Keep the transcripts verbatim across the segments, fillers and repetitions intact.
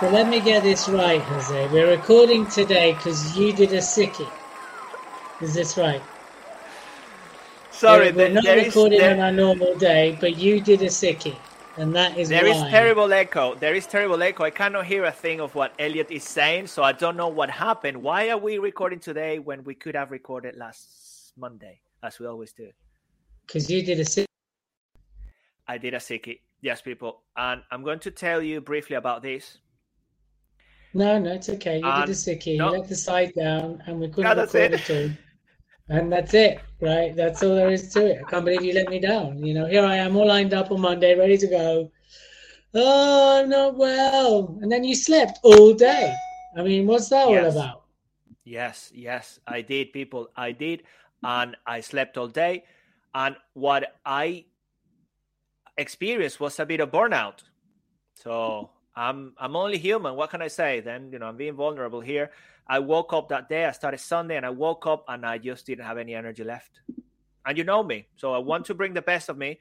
So let me get this right, Jose. We're recording today because you did a sickie. Is this right? Sorry, we're, we're there, not there recording is, there, on our normal day, but you did a sickie, and that is there why. There is terrible echo. There is terrible echo. I cannot hear a thing of what Elliot is saying, so I don't know what happened. Why are we recording today when we could have recorded last Monday, as we always do? Because you did a sickie. I did a sickie, yes, people. And I'm going to tell you briefly about this. No, no, it's okay. You um, did a sickie. No. You let the side down, and we couldn't no, record it. At all. And that's it, right? That's all there is to it. I can't believe you let me down. You know, here I am, all lined up on Monday, ready to go. Oh, I'm not well. And then you slept all day. I mean, what's that yes. all about? Yes, yes, I did, people. I did, and I slept all day. And what I experienced was a bit of burnout. So... I'm I'm only human. What can I say? Then, you know, I'm being vulnerable here. I woke up that day. I started Sunday, and I woke up, and I just didn't have any energy left. And you know me, so I want to bring the best of me.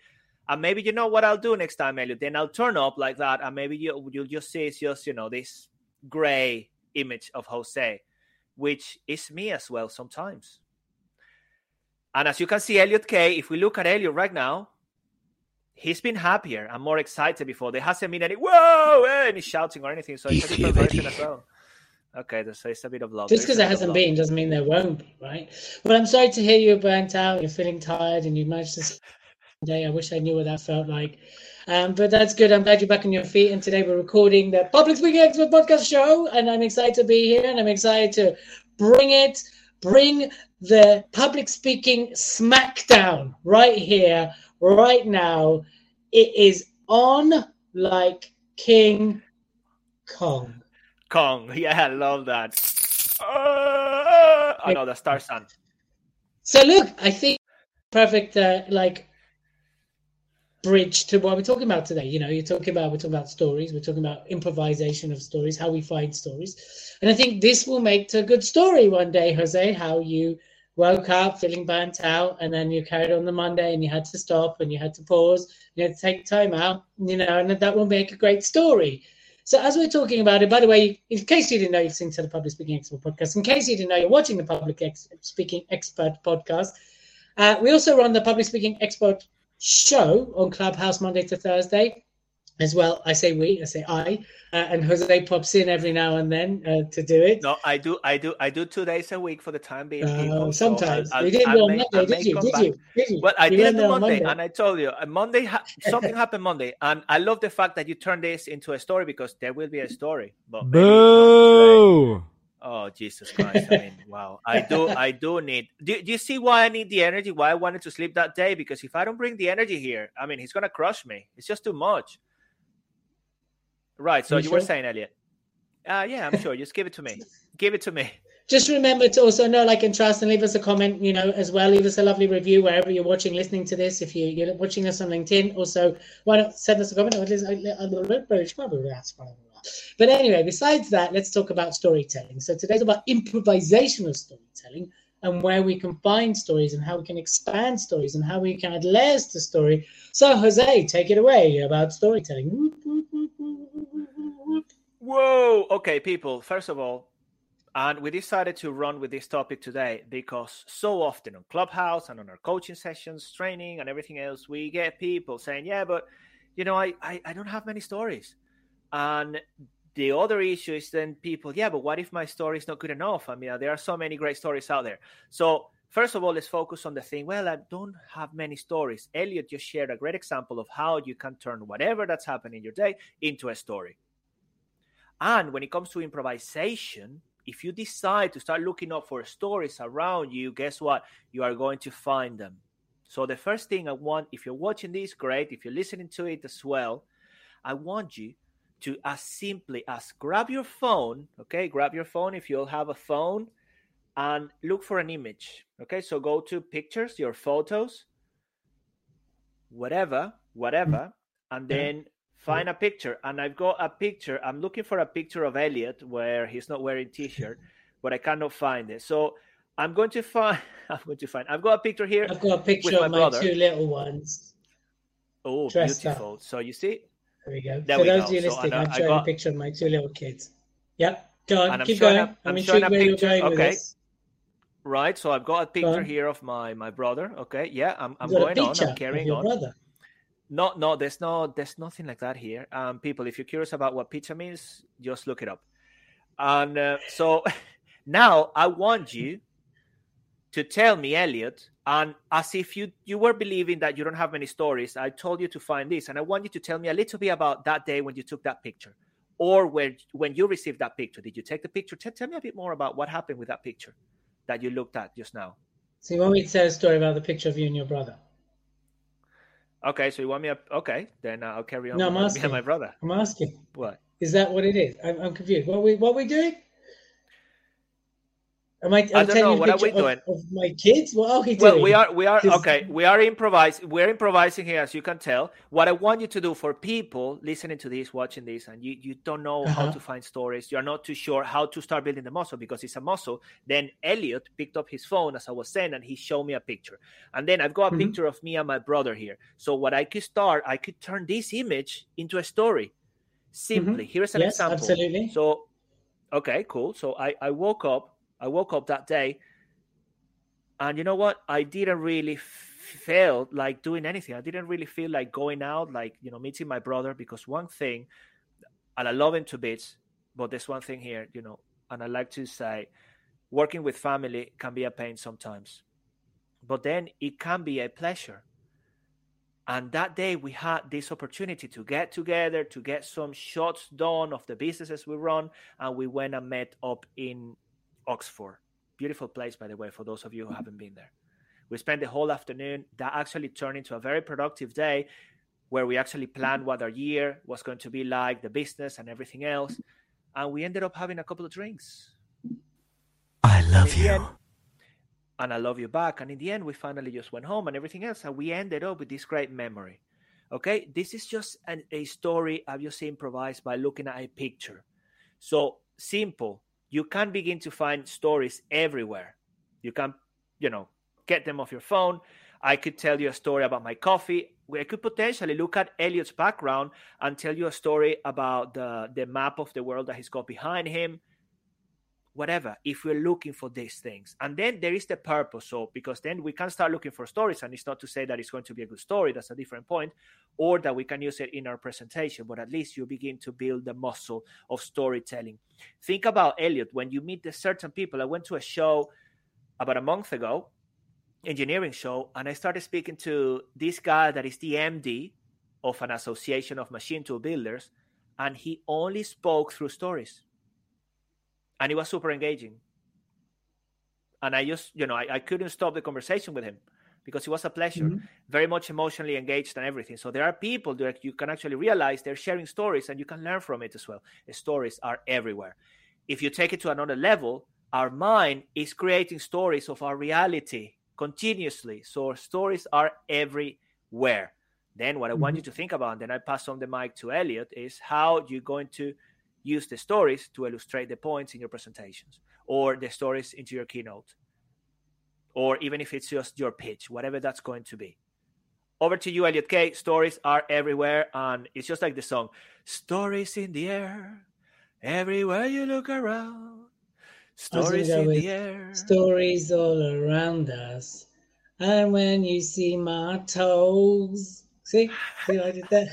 And maybe you know what I'll do next time, Elliot. Then I'll turn up like that, and maybe you you'll just see it's just you know this gray image of Jose, which is me as well sometimes. And as you can see, Elliot Kay. If we look at Elliot right now. He's been happier and more excited before. There hasn't been any, whoa, any shouting or anything. So it's a different version as well. Okay, so it's a bit of love. Just because there hasn't been doesn't mean there won't be, right? Well, I'm sorry to hear you're burnt out, you're feeling tired, and you've managed to sleep today. I wish I knew what that felt like. Um, but that's good. I'm glad you're back on your feet. And today we're recording the Public Speaking Expert Podcast Show. And I'm excited to be here. And I'm excited to bring it, bring the public speaking smackdown right here. Right now, it is on like King Kong. Kong, yeah, I love that. Oh, no, the star sun. So look, I think perfect, uh, like, bridge to what we're talking about today. You know, you're talking about, we're talking about stories. We're talking about improvisation of stories, how we find stories. And I think this will make a good story one day, Jose, how you... woke up feeling burnt out, and then you carried on the Monday, and you had to stop, and you had to pause, you had to take time out, you know, and that will make a great story. So as we're talking about it, by the way, in case you didn't know you've listened to the Public Speaking Expert Podcast, in case you didn't know you're watching the Public Ex- Speaking Expert Podcast, uh, we also run the Public Speaking Expert Show on Clubhouse Monday to Thursday. As well, I say we, I say I, uh, and Jose pops in every now and then uh, to do it. No, I do, I do, I do two days a week for the time being. Uh, people, sometimes so you didn't do on Monday, I'll did, you? Did, you? did you? Well, I you did do Monday, Monday, and I told you Monday ha- something happened Monday, and I love the fact that you turned this into a story because there will be a story. But boo! Oh Jesus Christ! I mean, wow! I do, I do need. Do, do you see why I need the energy? Why I wanted to sleep that day? Because if I don't bring the energy here, I mean, he's gonna crush me. It's just too much. Right, so you, you sure? were saying, Elliot. Uh, yeah, I'm sure. Just give it to me. Give it to me. Just remember to also know, like, and trust, and leave us a comment, you know, as well. Leave us a lovely review wherever you're watching, listening to this. If you, you're watching us on LinkedIn, also, why not send us a comment? But anyway, besides that, let's talk about storytelling. So today's about improvisational storytelling and where we can find stories and how we can expand stories and how we can add layers to story. So, Jose, take it away about storytelling. Whoa. Okay, people, first of all, and we decided to run with this topic today because so often on Clubhouse and on our coaching sessions, training and everything else, we get people saying, yeah, but, you know, I, I, I don't have many stories. And the other issue is then people, yeah, but what if my story is not good enough? I mean, there are so many great stories out there. So first of all, let's focus on the thing. Well, I don't have many stories. Elliot just shared a great example of how you can turn whatever that's happening in your day into a story. And when it comes to improvisation, if you decide to start looking up for stories around you, guess what? You are going to find them. So the first thing I want, if you're watching this, great. If you're listening to it as well, I want you to as simply as grab your phone, okay? Grab your phone if you'll have a phone and look for an image, okay? So go to pictures, your photos, whatever, whatever, and then find a picture. And I've got a picture. I'm looking for a picture of Elliot where he's not wearing t-shirt, but I cannot find it. So I'm going to find, I'm going to find, I've got a picture here. I've got a picture of my brother. Two little ones. Oh, beautiful. Up. So you see? There we go. There for we those go. Of you listening, so, I'm showing got... a picture of my two little kids. Yep. Go on. And keep going. A, I'm, I'm showing a picture. Going okay. Right. So I've got a picture here of my, my brother. Okay. Yeah. I'm, I'm going on. I'm carrying on. Brother. No, no, there's no, there's nothing like that here. Um, people, if you're curious about what picture means, just look it up. And uh, so now I want you to tell me, Elliot, and as if you, you were believing that you don't have many stories, I told you to find this, and I want you to tell me a little bit about that day when you took that picture, or where, when you received that picture. Did you take the picture? Tell, tell me a bit more about what happened with that picture that you looked at just now. So you want me to tell a story about the picture of you and your brother? Okay, so you want me up? Okay, then I'll carry on. No, I'm asking. My brother. I'm asking. What? Is that what it is? I'm, I'm confused. What are we what are we doing? Am I? I'm I don't know. What are we of, doing? Of my kids? What are we doing? Well, we are. We are. Okay, we are improvising. We're improvising here, as you can tell. What I want you to do for people listening to this, watching this, and you, you don't know uh-huh. how to find stories. You're not too sure how to start building the muscle because it's a muscle. Then Elliot picked up his phone, as I was saying, and he showed me a picture. And then I've got a mm-hmm. picture of me and my brother here. So what I could start, I could turn this image into a story. Simply. Mm-hmm. Here's an yes, example. Absolutely. So, okay, cool. So I, I woke up. I woke up that day, and you know what? I didn't really feel like doing anything. I didn't really feel like going out, like, you know, meeting my brother, because one thing, and I love him to bits, but there's one thing here, you know, and I like to say, working with family can be a pain sometimes, but then it can be a pleasure. And that day we had this opportunity to get together, to get some shots done of the businesses we run, and we went and met up in Oxford. Beautiful place, by the way, for those of you who haven't been there. We spent the whole afternoon. That actually turned into a very productive day where we actually planned what our year was going to be like, the business and everything else. And we ended up having a couple of drinks. I love you. End, and I love you back. And in the end, we finally just went home and everything else. And we ended up with this great memory. Okay? This is just an, a story I've just improvised by looking at a picture. So simple. You can begin to find stories everywhere. You can, you know, get them off your phone. I could tell you a story about my coffee. I could potentially look at Elliot's background and tell you a story about the, the map of the world that he's got behind him. Whatever, if we're looking for these things. And then there is the purpose. So, because then we can start looking for stories, and it's not to say that it's going to be a good story. That's a different point. Or that we can use it in our presentation. But at least you begin to build the muscle of storytelling. Think about, Elliot, when you meet the certain people. I went to a show about a month ago, engineering show, and I started speaking to this guy that is the M D of an association of machine tool builders, and he only spoke through stories. And it was super engaging. And I just, you know, I, I couldn't stop the conversation with him because it was a pleasure. Mm-hmm. Very much emotionally engaged and everything. So there are people that you can actually realize they're sharing stories, and you can learn from it as well. Stories are everywhere. If you take it to another level, our mind is creating stories of our reality continuously. So stories are everywhere. Then what I mm-hmm. want you to think about, and then I pass on the mic to Elliot, is how you're going to use the stories to illustrate the points in your presentations, or the stories into your keynote, or even if it's just your pitch, whatever that's going to be. Over to you, Elliot Kay. Stories are everywhere, and it's just like the song, stories in the air, everywhere you look around, stories in the air. Stories all around us, and when you see my toes, see, see I did that?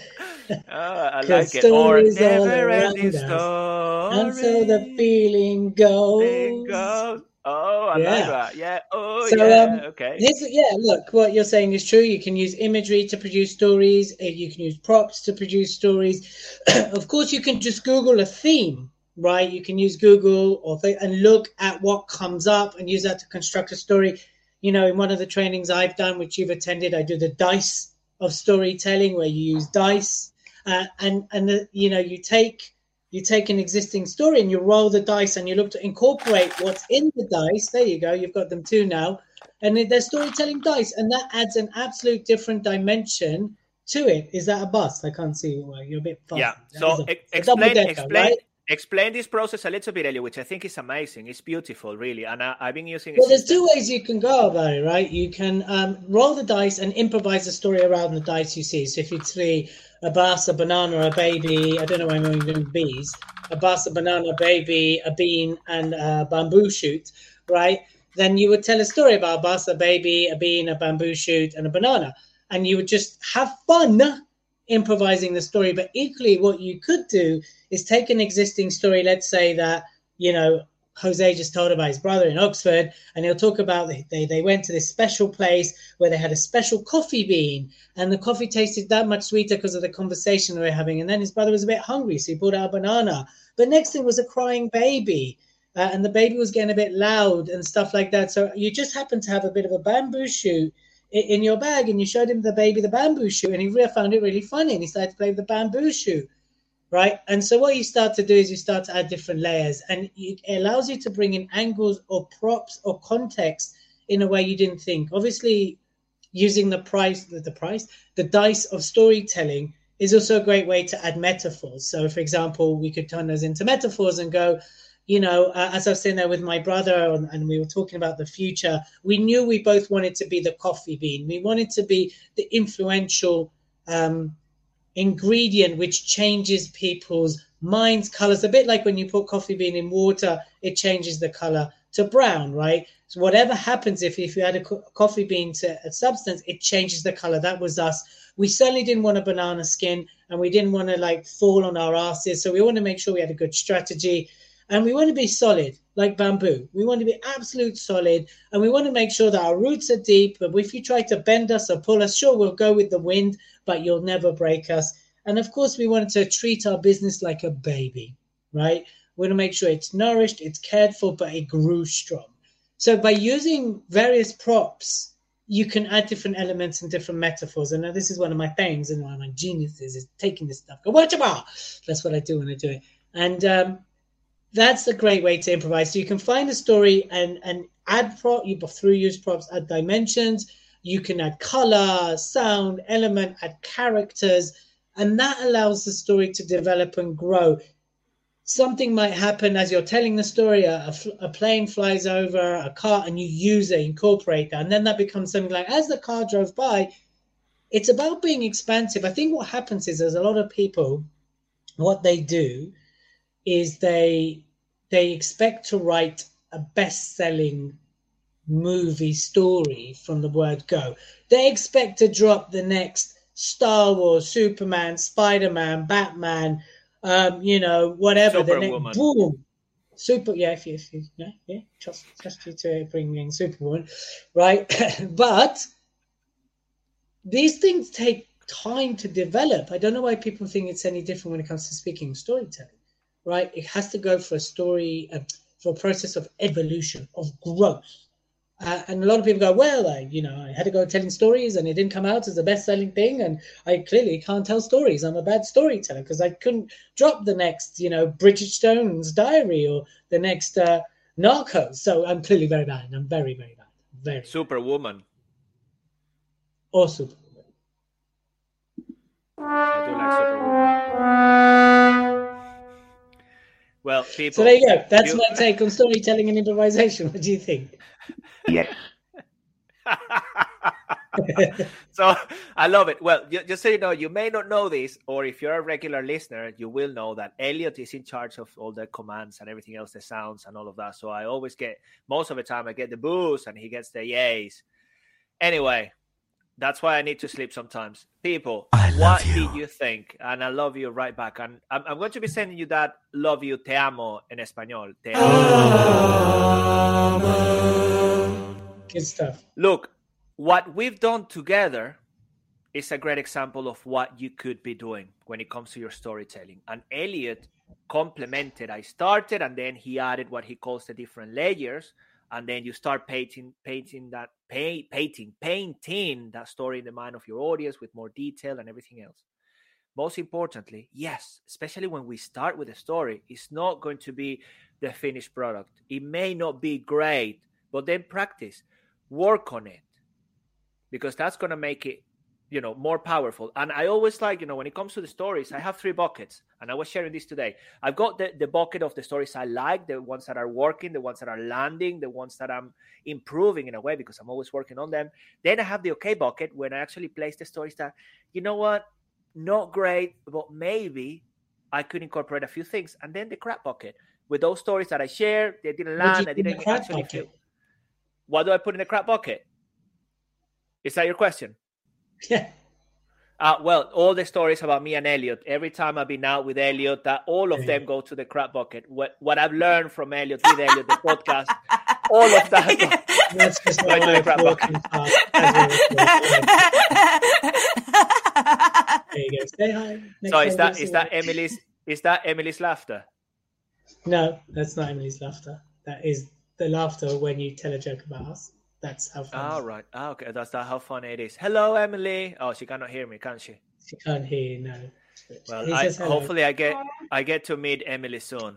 Oh, I like it. Or never ending story. And so the feeling goes. goes. Oh, I yeah. like that. Yeah. Oh, so, yeah. Um, okay. This, yeah, look, what you're saying is true. You can use imagery to produce stories. You can use props to produce stories. Of course, you can just Google a theme right? You can use Google or th- and look at what comes up and use that to construct a story. You know, in one of the trainings I've done, which you've attended, I do the dice of storytelling, where you use dice uh, and, and the, you know, you take, you take an existing story and you roll the dice and you look to incorporate what's in the dice. There you go. You've got them two now. And they're storytelling dice. And that adds an absolute different dimension to it. Is that a bust? I can't see you. You're a bit fast. Yeah. That so a, ex- a explain, decker, explain, right? Explain this process a little bit, Elliot, which I think is amazing. It's beautiful, really. And I, I've been using it. Well, there's two ways you can go about it, right? You can um, roll the dice and improvise a story around the dice you see. So if you see a bus, a banana, a baby, I don't know why I'm only doing bees, a bus, a banana, a baby, a bean, and a bamboo shoot, right? Then you would tell a story about a bus, a baby, a bean, a bamboo shoot, and a banana. And you would just have fun improvising the story. But equally, what you could do is take an existing story. Let's say that, you know, Jose just told about his brother in Oxford, and he'll talk about they, they went to this special place where they had a special coffee bean, and the coffee tasted that much sweeter because of the conversation they were having. And then his brother was a bit hungry, so he brought out a banana. But next thing was a crying baby. Uh, and the baby was getting a bit loud and stuff like that. So you just happened to have a bit of a bamboo shoot in, in your bag, and you showed him the baby the bamboo shoot, and he really found it really funny, and he started to play with the bamboo shoot, right? And so what you start to do is you start to add different layers, and it allows you to bring in angles or props or context in a way you didn't think. Obviously, using the price, the, the price, the dice of storytelling is also a great way to add metaphors. So, for example, we could turn those into metaphors and go, you know, uh, as I was sitting there with my brother and, and we were talking about the future, we knew we both wanted to be the coffee bean. We wanted to be the influential um, ingredient which changes people's minds, colors. A bit like when you put coffee bean in water, it changes the color to brown, right? So whatever happens, if, if you add a co- coffee bean to a substance, it changes the color. That was us. We certainly didn't want a banana skin, and we didn't want to like fall on our asses. So we want to make sure we had a good strategy. And we want to be solid, like bamboo. We want to be absolute solid. And we want to make sure that our roots are deep. But if you try to bend us or pull us, sure, we'll go with the wind, but you'll never break us. And, of course, we wanted to treat our business like a baby, right? We want to make sure it's nourished, it's cared for, but it grew strong. So by using various props, you can add different elements and different metaphors. And this is one of my things and one of my geniuses is taking this stuff. Go watch them all. That's what I do when I do it. And, um, that's a great way to improvise. So you can find a story and, and add prop, you through use props, add dimensions. You can add color, sound, element, add characters. And that allows the story to develop and grow. Something might happen as you're telling the story. A, a, a plane flies over a car and you use it, incorporate that. And then that becomes something like, as the car drove by, it's about being expansive. I think what happens is there's a lot of people, what they do is they... they expect to write a best-selling movie story from the word go. They expect to drop the next Star Wars, Superman, Spider-Man, Batman, um, you know, whatever. Super the next, boom. Super, yeah, if you, if you yeah, yeah, trust, trust you to bring in Superwoman, right? But these things take time to develop. I don't know why people think it's any different when it comes to speaking storytelling. Right, it has to go for a story, uh, for a process of evolution, of growth. Uh, and a lot of people go, well, I, you know, I had to go telling stories and it didn't come out as the best-selling thing. And I clearly can't tell stories. I'm a bad storyteller because I couldn't drop the next, you know, Bridget Stone's Diary or the next uh, Narcos. So I'm clearly very bad. I'm very, very bad. Very Superwoman. Or Superwoman. I do like Superwoman. Well, people, so there you go. That's you... my take on storytelling and improvisation. What do you think? Yeah. So I love it. Well, just so you know, you may not know this, or if you're a regular listener, you will know that Elliot is in charge of all the commands and everything else, the sounds and all of that. So I always get, most of the time, I get the boos and he gets the yays. Anyway, that's why I need to sleep sometimes. People, what did you think? And I love you right back. And I'm, I'm going to be sending you that love you, te amo, in Espanol. Te amo. Good stuff. Look, what we've done together is a great example of what you could be doing when it comes to your storytelling. And Elliot complemented. I started, and then he added what he calls the different layers, and then you start painting, painting that, paint, painting, painting that story in the mind of your audience with more detail and everything else. Most importantly, yes, especially when we start with a story, it's not going to be the finished product. It may not be great, but then practice, work on it, because that's going to make it, you know, more powerful. And I always like, you know, when it comes to the stories, I have three buckets, and I was sharing this today. I've got the, the bucket of the stories I like, the ones that are working, the ones that are landing, the ones that I'm improving in a way, because I'm always working on them. Then I have the okay bucket, when I actually place the stories that, you know what, not great, but maybe I could incorporate a few things. And then the crap bucket, with those stories that I shared, they didn't land, I didn't actually feel. What do I put in the crap bucket? Is that your question? Yeah. Uh, well, all the stories about me and Elliot, every time I've been out with Elliot, that all of them go to the crap bucket. What, what I've learned from Elliot, with Elliot, the podcast, all of that go, that's just go to the crap bucket. There you go. Say hi. Next so is that is that it. Emily's is that Emily's laughter? No, that's not Emily's laughter. That is the laughter when you tell a joke about us. That's how fun. All oh, right. Oh, okay. That's that how fun it is. Hello, Emily. Oh, she cannot hear me, can she? She can't hear you, no. Well, I, hopefully I get I get to meet Emily soon.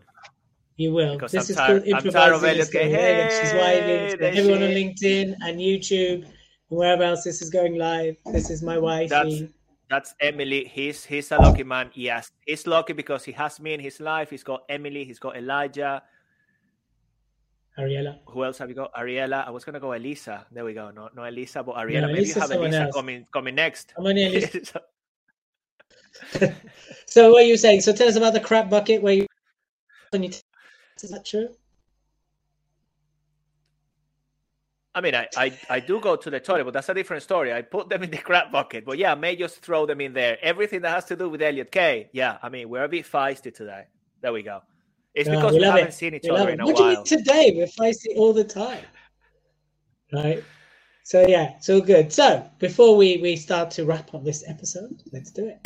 You will. Because this I'm, is tired, I'm tired of Elliot Kay. Hey, hey, she's waving to everyone on LinkedIn and YouTube and wherever else this is going live. This is my wife. That's, that's Emily. He's he's a lucky man. Yes. He's lucky because he has me in his life. He's got Emily. He's got Elijah. Ariella. Who else have you got? Ariella. I was going to go Elisa. There we go. No, no Elisa, but Ariella. No, maybe you have Elisa else. coming coming next. I'm only Elisa. So what are you saying? So tell us about the crap bucket where you... Is that true? I mean, I, I, I do go to the toilet, but that's a different story. I put them in the crap bucket. But yeah, I may just throw them in there. Everything that has to do with Elliot Kay. Yeah, I mean, we're a bit feisty today. There we go. It's no, because we, we haven't it. seen each we other in a what while. What do you mean today? We're feisty all the time. Right? So, yeah, it's all good. So, before we, we start to wrap up this episode, let's do it.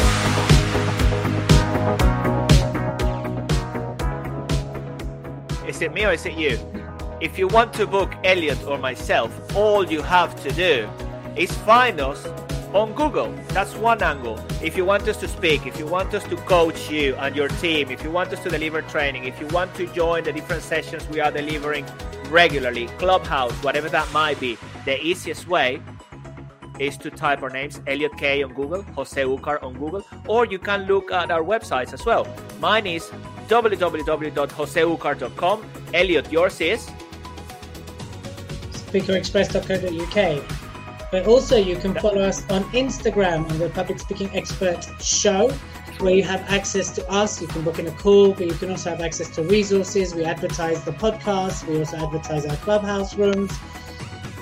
Is it me or is it you? If you want to book Elliot or myself, all you have to do is find us on Google. That's one angle. If you want us to speak, if you want us to coach you and your team, if you want us to deliver training, if you want to join the different sessions we are delivering regularly, Clubhouse, whatever that might be, the easiest way is to type our names, Elliot Kay on Google, Jose Ucar on Google, or you can look at our websites as well. Mine is w w w dot jose ucar dot com. Elliot, yours is? speaker express dot co dot u k. But also you can follow us on Instagram on the Public Speaking Expert Show, where you have access to us. You can book in a call, but you can also have access to resources. We advertise the podcast. We also advertise our Clubhouse rooms.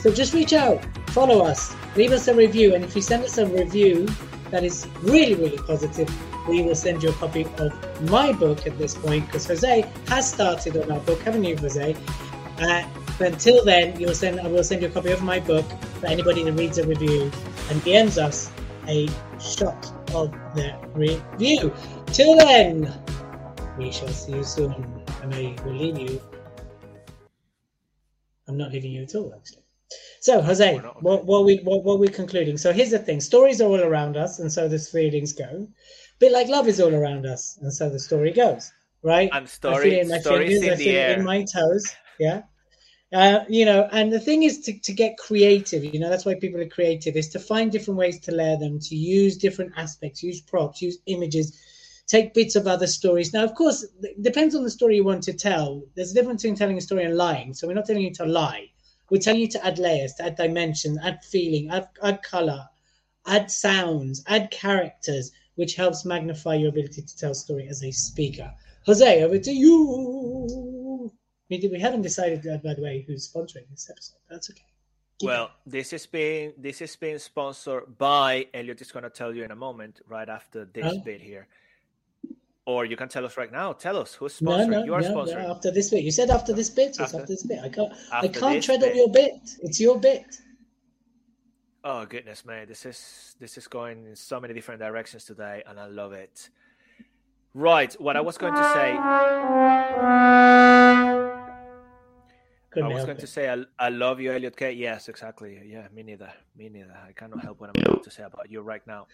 So just reach out, follow us, leave us a review. And if you send us a review that is really, really positive, we will send you a copy of my book at this point, because Jose has started on our book, haven't you, Jose? Uh, But until then, you'll send, I will send you a copy of my book for anybody that reads a review and D Ms us a shot of the review. Till then, we shall see you soon. And I will leave you. I'm not leaving you at all, actually. So, Jose, okay. what, what, we, what, what we're concluding. So here's the thing. Stories are all around us, and so the feelings go. A bit like love is all around us, and so the story goes, right? And story, I feel it in my stories fingers, in I feel the air. It in my toes, yeah. Uh, you know, and the thing is to, to get creative, you know, that's why people are creative, is to find different ways to layer them, to use different aspects, use props, use images, take bits of other stories. Now, of course, it depends on the story you want to tell. There's a difference between telling a story and lying. So we're not telling you to lie. We're telling you to add layers, to add dimension, add feeling, add, add color, add sounds, add characters, which helps magnify your ability to tell a story as a speaker. Jose, over to you. We haven't decided, by the way, who's sponsoring this episode. That's okay. Keep well, on. this has been this has been sponsored by Elliot. Is going to tell you in a moment, right after this oh. bit here, or you can tell us right now. Tell us who's sponsoring. No, no, you are no, sponsoring no, after this bit. You said after this bit. It's after, after this bit. I can't. I can't tread bit. on your bit. It's your bit. Oh goodness, man! This is this is going in so many different directions today, and I love it. Right, what I was going to say... Couldn't I was going it. to say, I, I love you, Elliot Kay. Yes, exactly. Yeah, me neither. Me neither. I cannot help what I'm going to say about you right now.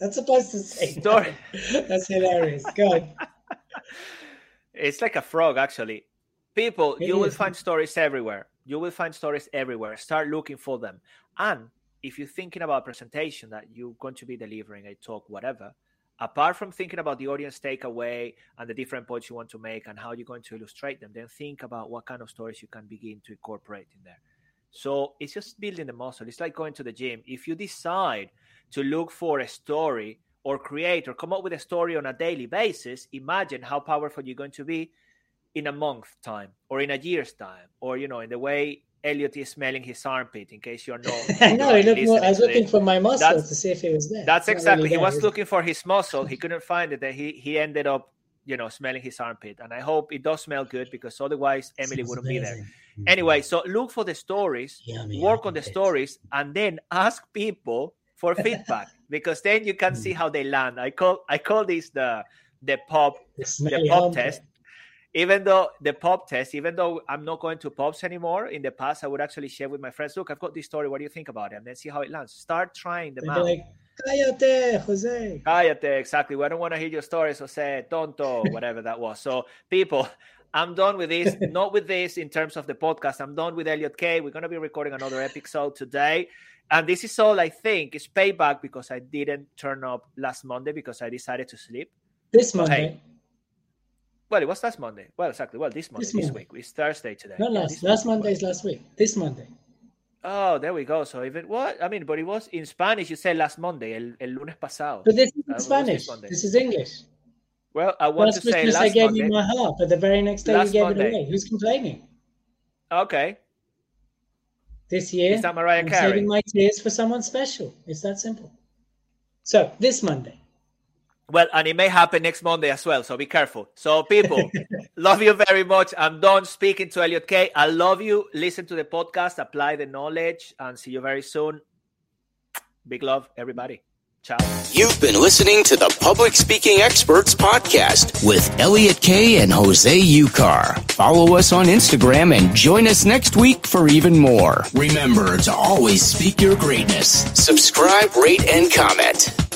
That's supposed to say. Story. That's hilarious. Go on. It's like a frog, actually. People, it you is. will find stories everywhere. You will find stories everywhere. Start looking for them. And if you're thinking about presentation that you're going to be delivering, a talk, whatever, apart from thinking about the audience takeaway and the different points you want to make and how you're going to illustrate them, then think about what kind of stories you can begin to incorporate in there. So it's just building the muscle. It's like going to the gym. If you decide to look for a story or create or come up with a story on a daily basis, imagine how powerful you're going to be in a month's time or in a year's time, or, you know, in the way Elliot is smelling his armpit, in case you're not. No, he looked more, I was looking for my muscle that's, to see if it was there. That's it's exactly. Really he there, was looking it? for his muscle. He couldn't find it. Then he, he ended up, you know, smelling his armpit. And I hope it does smell good, because otherwise Emily wouldn't amazing. be there. Anyway, so look for the stories, Yummy, work on the stories, and then ask people for feedback, because then you can see how they land. I call I call this the the pop the, the pop test. Even though the pop test, even though I'm not going to pops anymore, in the past I would actually share with my friends, look, I've got this story, what do you think about it? And then see how it lands. Start trying them out. Like, Cállate, Jose. Cállate, exactly. We don't want to hear your stories, Jose, tonto, whatever that was. So, people, I'm done with this. Not with this in terms of the podcast. I'm done with Elliot Kay. We're going to be recording another episode today. And this is all, I think, is payback, because I didn't turn up last Monday because I decided to sleep. This Monday? Hey, Well, it was last Monday. Well, exactly. Well, this Monday, this, this Monday. week. It's Thursday today. No, last, yeah, last Monday is last week. This Monday. Oh, there we go. So even, what? I mean, but it was in Spanish. You said last Monday, el, el lunes pasado. But this is uh, Spanish. This, this is English. Well, I want last to Christmas, say last I gave Monday, you my heart, but the very next day you gave Monday. it away. Who's complaining? Okay. This year, is that Mariah I'm Carey? saving my tears for someone special. It's that simple. So, this Monday. Well, and it may happen next Monday as well, so be careful. So, people, love you very much. I'm done speaking to Elliot Kay. I love you. Listen to the podcast, apply the knowledge, and see you very soon. Big love, everybody. Ciao. You've been listening to the Public Speaking Experts Podcast with Elliot Kay and Jose Ucar. Follow us on Instagram and join us next week for even more. Remember to always speak your greatness. Subscribe, rate, and comment.